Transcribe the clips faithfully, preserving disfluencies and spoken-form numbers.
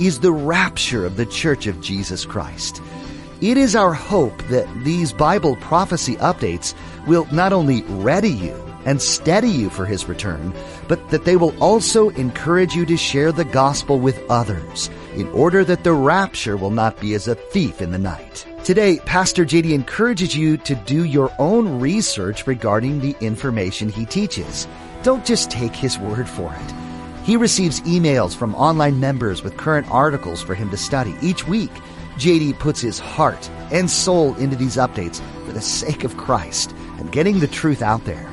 is the rapture of the Church of Jesus Christ. It is our hope that these Bible prophecy updates will not only ready you and steady you for His return, but that they will also encourage you to share the gospel with others in order that the rapture will not be as a thief in the night. Today, Pastor J D encourages you to do your own research regarding the information he teaches. Don't just take his word for it. He receives emails from online members with current articles for him to study each week. J D puts his heart and soul into these updates for the sake of Christ and getting the truth out there.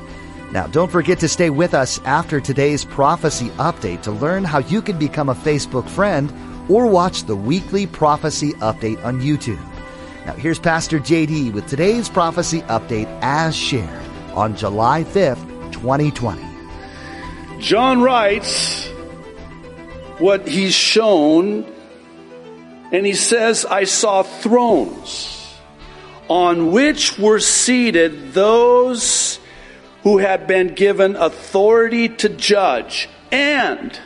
Now, don't forget to stay with us after today's prophecy update to learn how you can become a Facebook friend or watch the weekly prophecy update on YouTube. Now, here's Pastor J D with today's prophecy update as shared on July fifth, twenty twenty. John writes what he's shown, and he says, I saw thrones on which were seated those who had been given authority to judge. And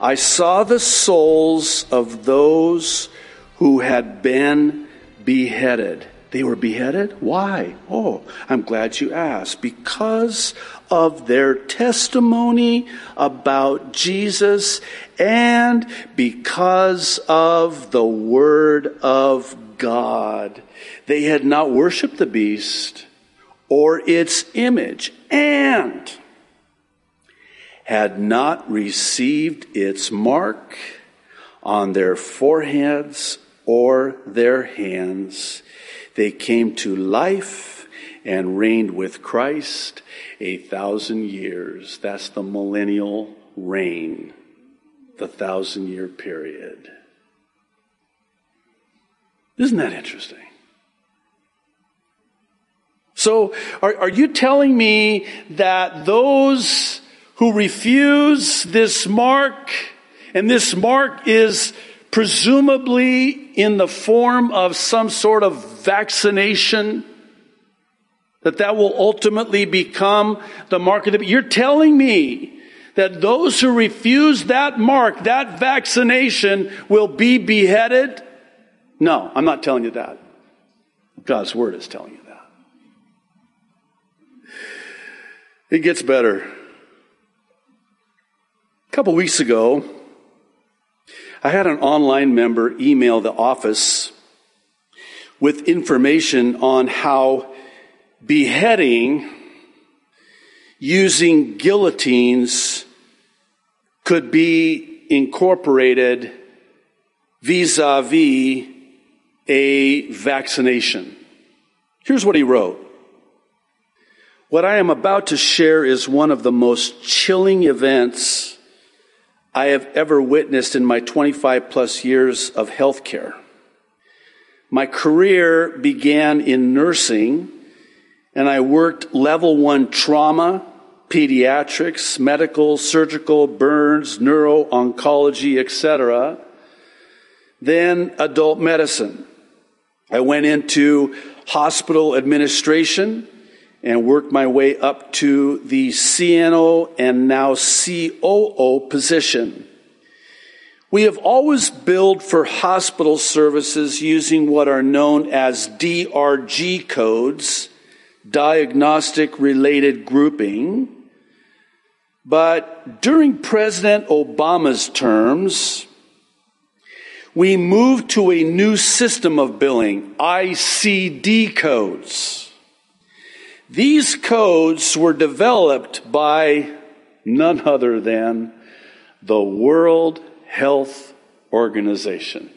I saw the souls of those who had been beheaded. They were beheaded? Why? Oh, I'm glad you asked. Because of their testimony about Jesus and because of the Word of God. They had not worshiped the beast or its image and had not received its mark on their foreheads or their hands. They came to life and reigned with Christ a thousand years. That's the millennial reign, the thousand-year period. Isn't that interesting? So are, are you telling me that those who refuse this mark, and this mark is presumably in the form of some sort of vaccination, that that will ultimately become the mark of the... You're telling me that those who refuse that mark, that vaccination, will be beheaded? No, I'm not telling you that. God's Word is telling you that. It gets better. A couple weeks ago, I had an online member email the office with information on how beheading using guillotines could be incorporated vis-a-vis a vaccination. Here's what he wrote. What I am about to share is one of the most chilling events I have ever witnessed in my twenty-five plus years of healthcare. My career began in nursing, and I worked level one trauma, pediatrics, medical, surgical, burns, neuro, oncology, et cetera. Then adult medicine. I went into hospital administration and worked my way up to the C N O and now C O O position. We have always billed for hospital services using what are known as D R G codes, diagnostic related grouping. But during President Obama's terms, we moved to a new system of billing, I C D codes. These codes were developed by none other than the World Health Organization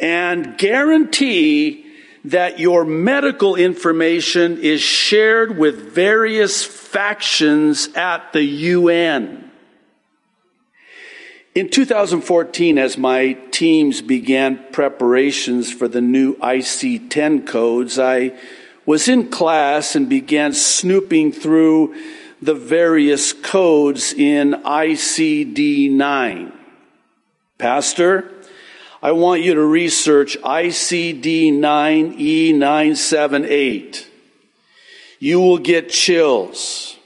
and guarantee that your medical information is shared with various factions at the U N. In two thousand fourteen, as my teams began preparations for the new I C D ten codes, I was in class and began snooping through the various codes in I C D nine. Pastor, I want you to research I C D nine E nine seventy-eight. You will get chills.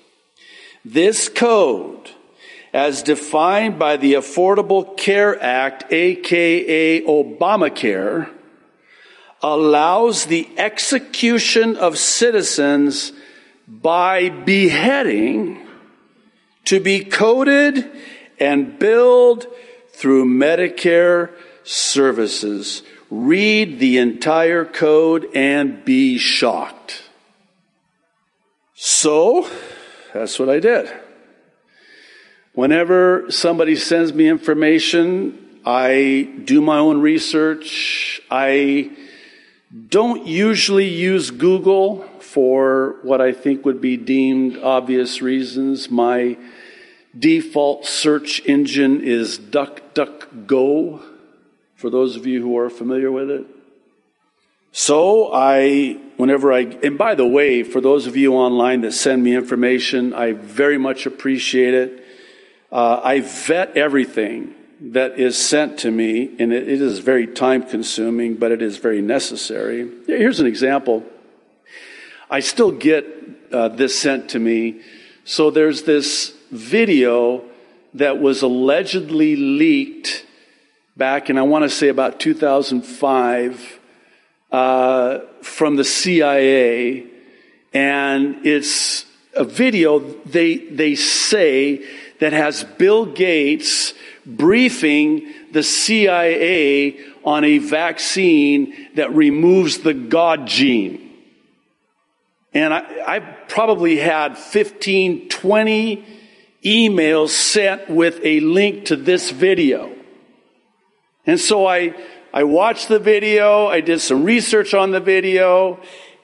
This code, as defined by the Affordable Care Act, aka Obamacare, allows the execution of citizens by beheading to be coded and billed through Medicare services. Read the entire code and be shocked. So, that's what I did. Whenever somebody sends me information, I do my own research. I don't usually use Google for what I think would be deemed obvious reasons. My default search engine is DuckDuckGo, for those of you who are familiar with it. So I, whenever I, and by the way, for those of you online that send me information, I very much appreciate it. Uh, I vet everything that is sent to me, and it, it is very time-consuming, but it is very necessary. Here's an example. I still get uh, this sent to me. So there's this video that was allegedly leaked back in, I want to say, about two thousand five uh, from the C I A, and it's a video, they they say, that has Bill Gates briefing the C I A on a vaccine that removes the God gene. And I, I probably had fifteen, twenty emails sent with a link to this video. And so I, I watched the video, I did some research on the video,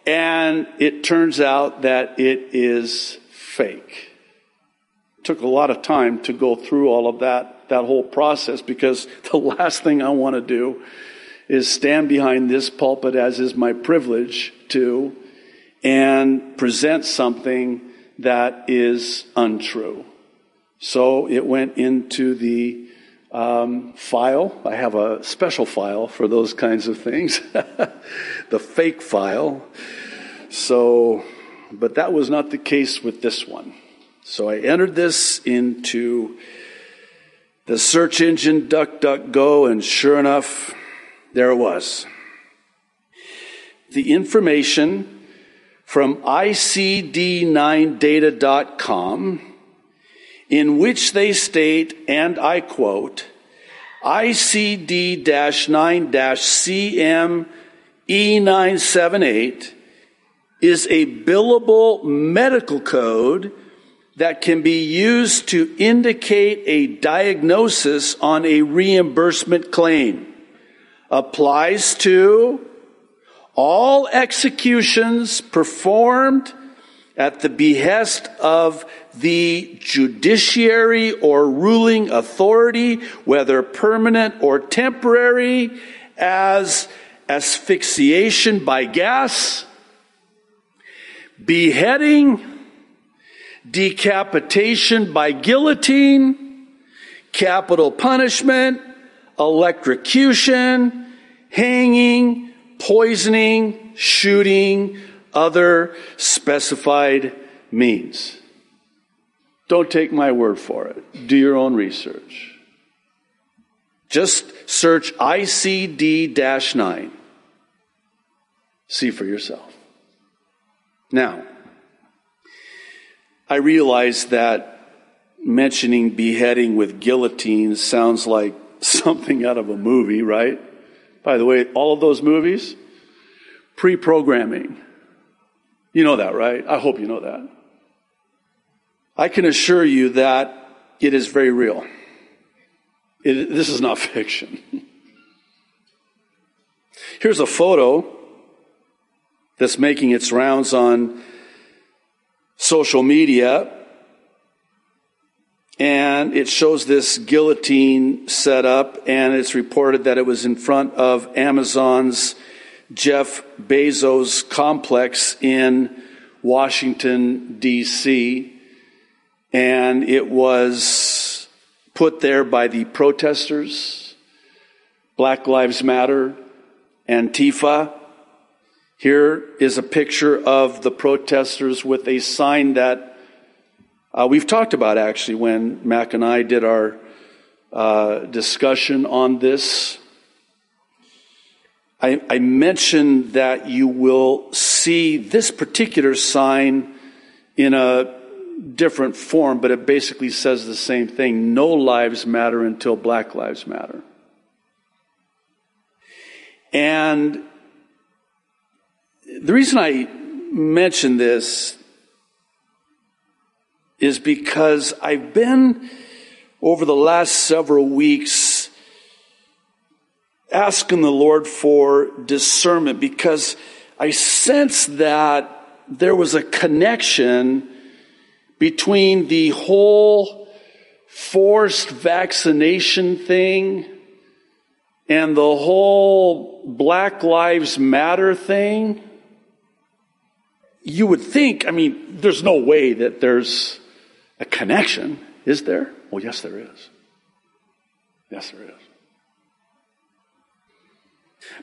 and it turns out that it is fake. Took a lot of time to go through all of that, that whole process, because the last thing I want to do is stand behind this pulpit, as is my privilege to, and present something that is untrue. So it went into the um, file. I have a special file for those kinds of things, the fake file. So, but that was not the case with this one. So I entered this into the search engine DuckDuckGo, and sure enough, there it was. The information from I C D nine data dot com, in which they state, and I quote, I C D nine C M E nine seventy-eight is a billable medical code that can be used to indicate a diagnosis on a reimbursement claim, applies to all executions performed at the behest of the judiciary or ruling authority, whether permanent or temporary, as asphyxiation by gas, beheading, decapitation by guillotine, capital punishment, electrocution, hanging, poisoning, shooting, other specified means. Don't take my word for it. Do your own research. Just search I C D nine. See for yourself. Now, I realize that mentioning beheading with guillotine sounds like something out of a movie, right? By the way, all of those movies, pre-programming. You know that, right? I hope you know that. I can assure you that it is very real. It, this is not fiction. Here's a photo that's making its rounds on social media, And it shows this guillotine set up, and it's reported that it was in front of Amazon's Jeff Bezos complex in Washington, D C, and it was put there by the protesters, Black Lives Matter, Antifa. Here is a picture of the protesters with a sign that Uh, we've talked about, actually, when Mac and I did our uh, discussion on this. I, I mentioned that you will see this particular sign in a different form, but it basically says the same thing. No lives matter until Black Lives Matter. And the reason I mention this is because I've been, over the last several weeks, asking the Lord for discernment, because I sense that there was a connection between the whole forced vaccination thing and the whole Black Lives Matter thing. You would think, I mean, there's no way that there's a connection, is there? Oh, yes, there is. Yes, there is.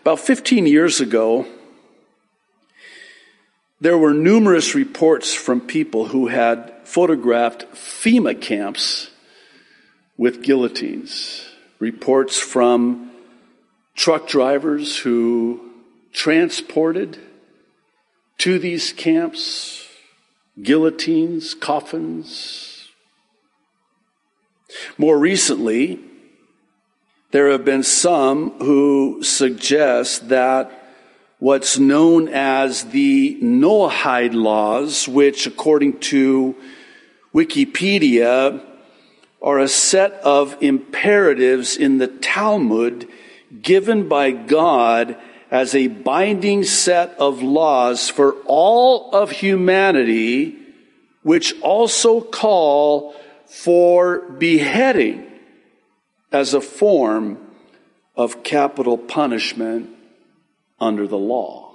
About fifteen years ago, there were numerous reports from people who had photographed FEMA camps with guillotines. Reports from truck drivers who transported to these camps guillotines, coffins. More recently, there have been some who suggest that what's known as the Noahide laws, which according to Wikipedia are a set of imperatives in the Talmud given by God as a binding set of laws for all of humanity, which also call for beheading as a form of capital punishment under the law.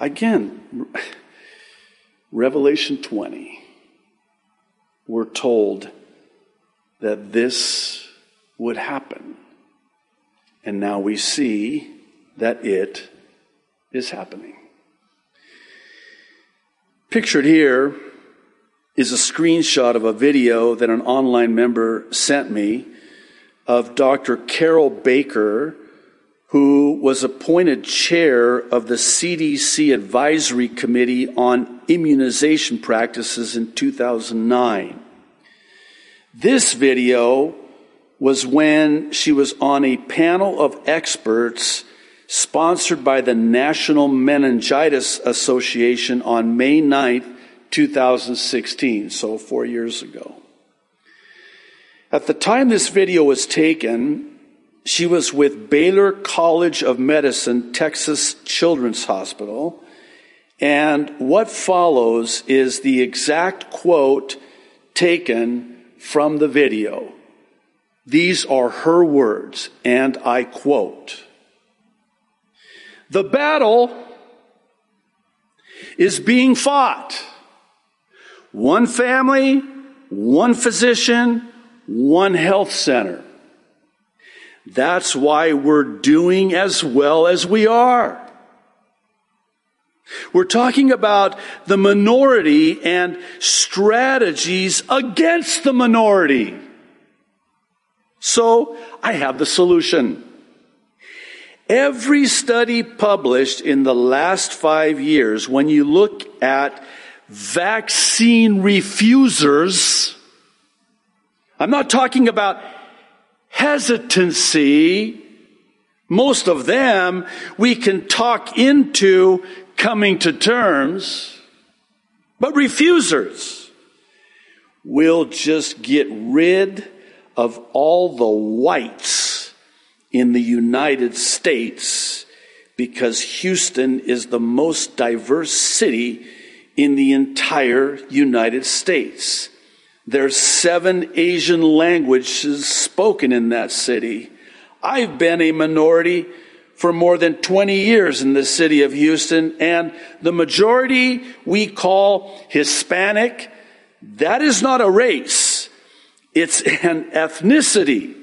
Again, Revelation twenty, we're told that this would happen. And now we see that it is happening. Pictured here is a screenshot of a video that an online member sent me of Doctor Carol Baker, who was appointed chair of the C D C Advisory Committee on Immunization Practices in two thousand nine. This video was when she was on a panel of experts sponsored by the National Meningitis Association on May ninth, two thousand sixteen, so four years ago. At the time this video was taken, she was with Baylor College of Medicine, Texas Children's Hospital, and what follows is the exact quote taken from the video. These are her words, and I quote, "The battle is being fought. One family, one physician, one health center. That's why we're doing as well as we are. We're talking about the minority and strategies against the minority. So I have the solution. Every study published in the last five years, when you look at vaccine refusers, I'm not talking about hesitancy. Most of them we can talk into coming to terms, but refusers will just get rid of all the whites in the United States, because Houston is the most diverse city in the entire United States. There's seven Asian languages spoken in that city. I've been a minority for more than twenty years in the city of Houston, and the majority we call Hispanic, that is not a race. It's an ethnicity.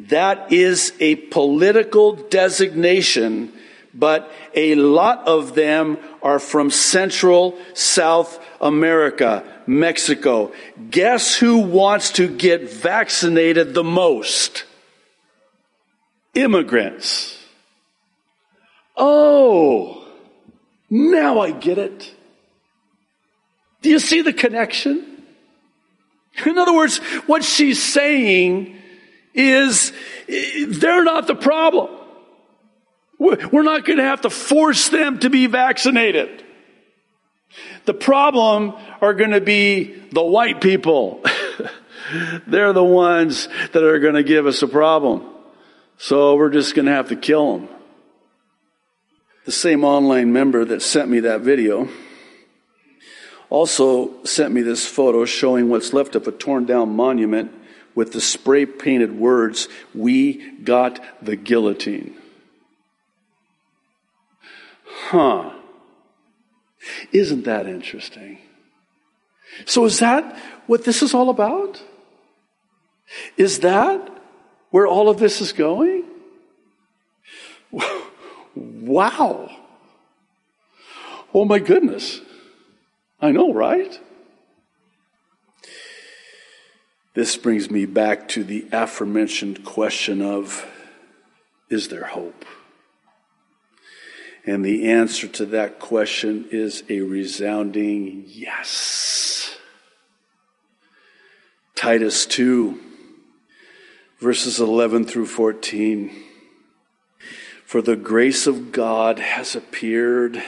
That is a political designation, but a lot of them are from Central South America, Mexico. Guess who wants to get vaccinated the most? Immigrants. Oh, now I get it. Do you see the connection? In other words, what she's saying is they're not the problem. We're not going to have to force them to be vaccinated. The problem are going to be the white people. They're the ones that are going to give us a problem. So we're just going to have to kill them. The same online member that sent me that video also sent me this photo showing what's left of a torn down monument with the spray painted words, "We got the guillotine." Huh. Isn't that interesting? So is that what this is all about? Is that where all of this is going? Wow. Oh my goodness. I know, right? This brings me back to the aforementioned question of, is there hope? And the answer to that question is a resounding yes. Titus two, verses eleven through fourteen. For the grace of God has appeared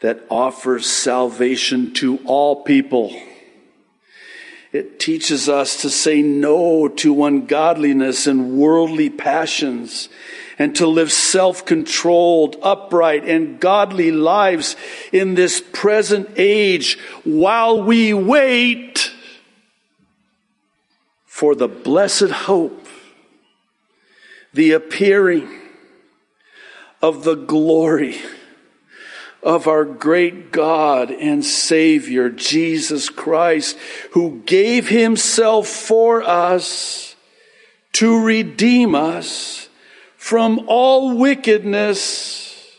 that offers salvation to all people. It teaches us to say no to ungodliness and worldly passions, and to live self-controlled, upright, and godly lives in this present age while we wait for the blessed hope, the appearing of the glory of our great God and Savior, Jesus Christ, who gave himself for us to redeem us from all wickedness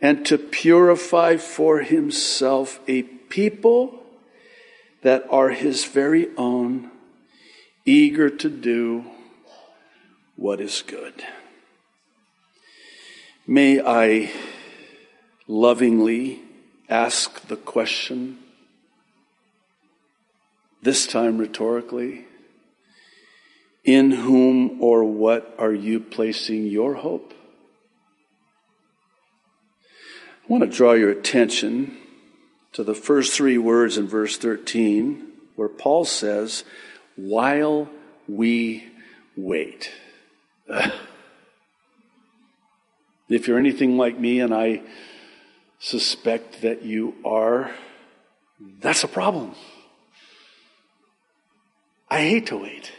and to purify for himself a people that are his very own, eager to do what is good. May I lovingly ask the question, this time rhetorically, in whom or what are you placing your hope? I want to draw your attention to the first three words in verse thirteen, where Paul says, while we wait. If you're anything like me, and I suspect that you are, that's a problem. I hate to wait,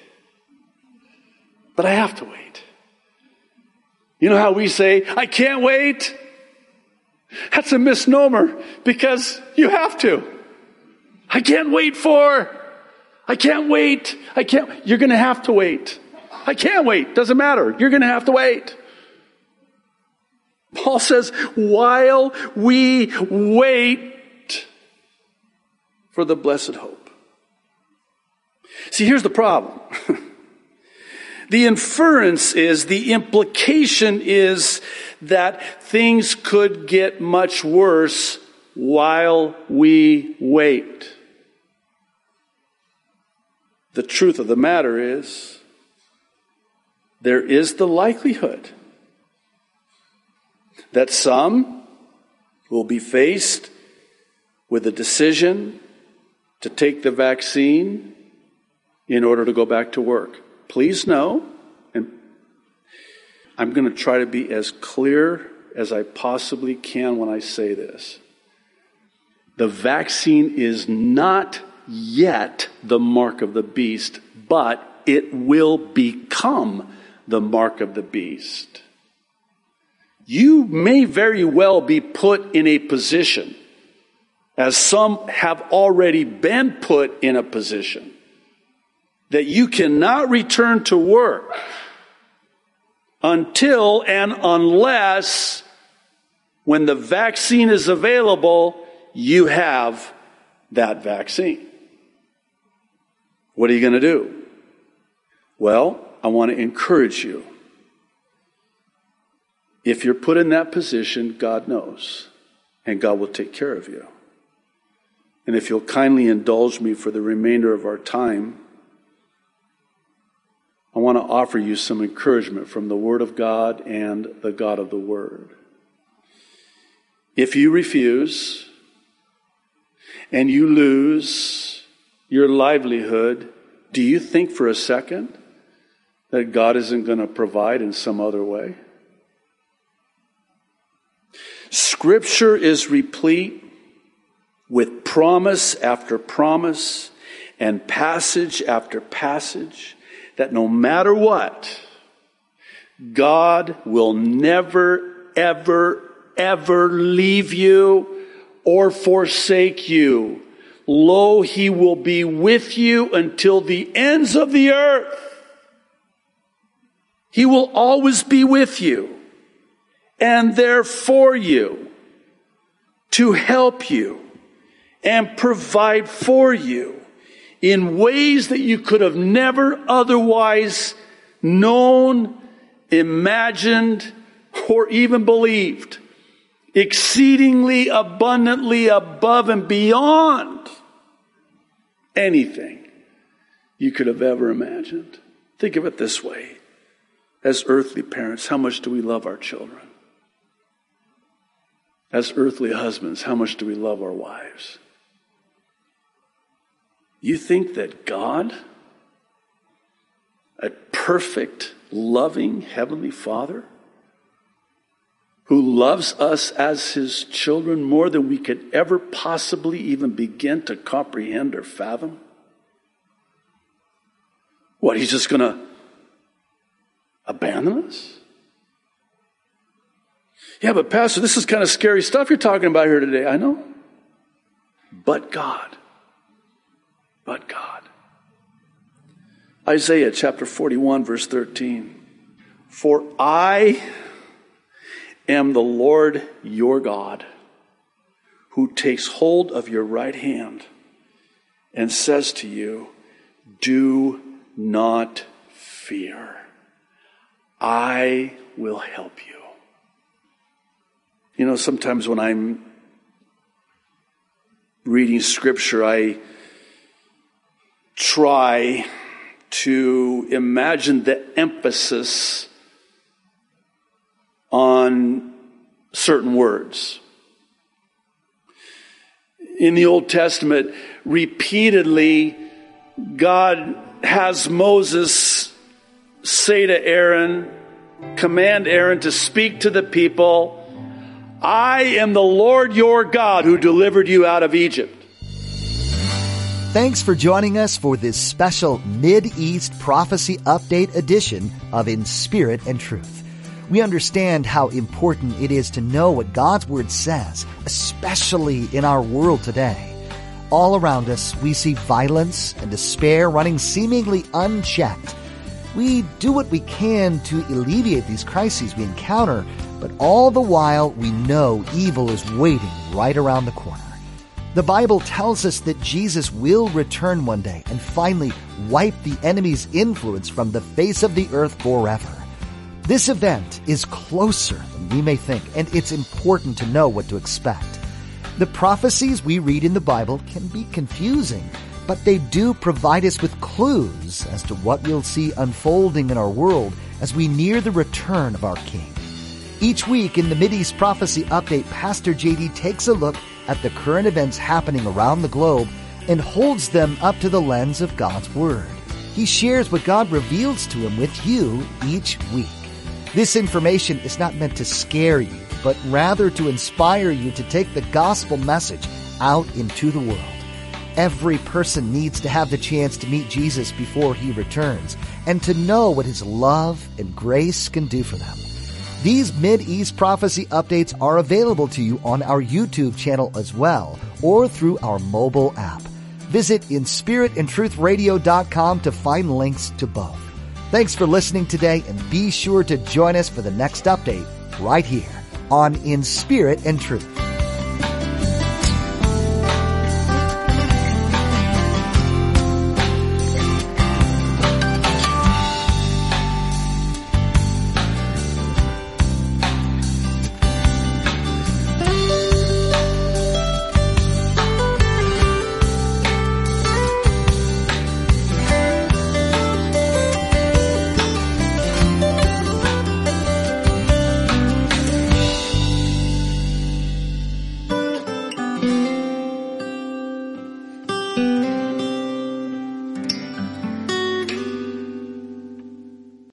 but I have to wait. You know how we say, I can't wait? That's a misnomer, because you have to. I can't wait for, I can't wait, I can't, you're going to have to wait. I can't wait, doesn't matter, you're going to have to wait. Paul says, while we wait for the blessed hope. See, here's the problem. The inference is, the implication is that things could get much worse while we wait. The truth of the matter is, there is the likelihood that some will be faced with a decision to take the vaccine in order to go back to work. Please know, and I'm going to try to be as clear as I possibly can when I say this. The vaccine is not yet the mark of the beast, but it will become the mark of the beast. You may very well be put in a position, as some have already been put in a position, that you cannot return to work until and unless, when the vaccine is available, you have that vaccine. What are you going to do? Well, I want to encourage you. If you're put in that position, God knows, and God will take care of you. And if you'll kindly indulge me for the remainder of our time, I want to offer you some encouragement from the Word of God and the God of the Word. If you refuse and you lose your livelihood, do you think for a second that God isn't going to provide in some other way? Scripture is replete with promise after promise and passage after passage that no matter what, God will never, ever, ever leave you or forsake you. Lo, he will be with you until the ends of the earth. He will always be with you and there for you to help you and provide for you in ways that you could have never otherwise known, imagined, or even believed. Exceedingly abundantly above and beyond anything you could have ever imagined. Think of it this way. As earthly parents, how much do we love our children? As earthly husbands, how much do we love our wives? You think that God, a perfect, loving Heavenly Father, who loves us as his children more than we could ever possibly even begin to comprehend or fathom? What, he's just going to abandon us? Yeah, but Pastor, this is kind of scary stuff you're talking about here today. I know. But God. But God. Isaiah chapter forty-one, verse thirteen. For I... I am the Lord your God, who takes hold of your right hand and says to you, do not fear. I will help you. You know, sometimes when I'm reading scripture, I try to imagine the emphasis on certain words. In the Old Testament, repeatedly, God has Moses say to Aaron, command Aaron to speak to the people, I am the Lord your God who delivered you out of Egypt. Thanks for joining us for this special Mid-East Prophecy Update edition of In Spirit and Truth. We understand how important it is to know what God's Word says, especially in our world today. All around us, we see violence and despair running seemingly unchecked. We do what we can to alleviate these crises we encounter, but all the while, we know evil is waiting right around the corner. The Bible tells us that Jesus will return one day and finally wipe the enemy's influence from the face of the earth forever. This event is closer than we may think, and it's important to know what to expect. The prophecies we read in the Bible can be confusing, but they do provide us with clues as to what we'll see unfolding in our world as we near the return of our King. Each week in the Mideast Prophecy Update, Pastor J D takes a look at the current events happening around the globe and holds them up to the lens of God's Word. He shares what God reveals to him with you each week. This information is not meant to scare you, but rather to inspire you to take the gospel message out into the world. Every person needs to have the chance to meet Jesus before he returns and to know what his love and grace can do for them. These Mideast Prophecy updates are available to you on our YouTube channel as well, or through our mobile app. Visit in spirit and truth radio dot com to find links to both. Thanks for listening today, and be sure to join us for the next update right here on In Spirit and Truth.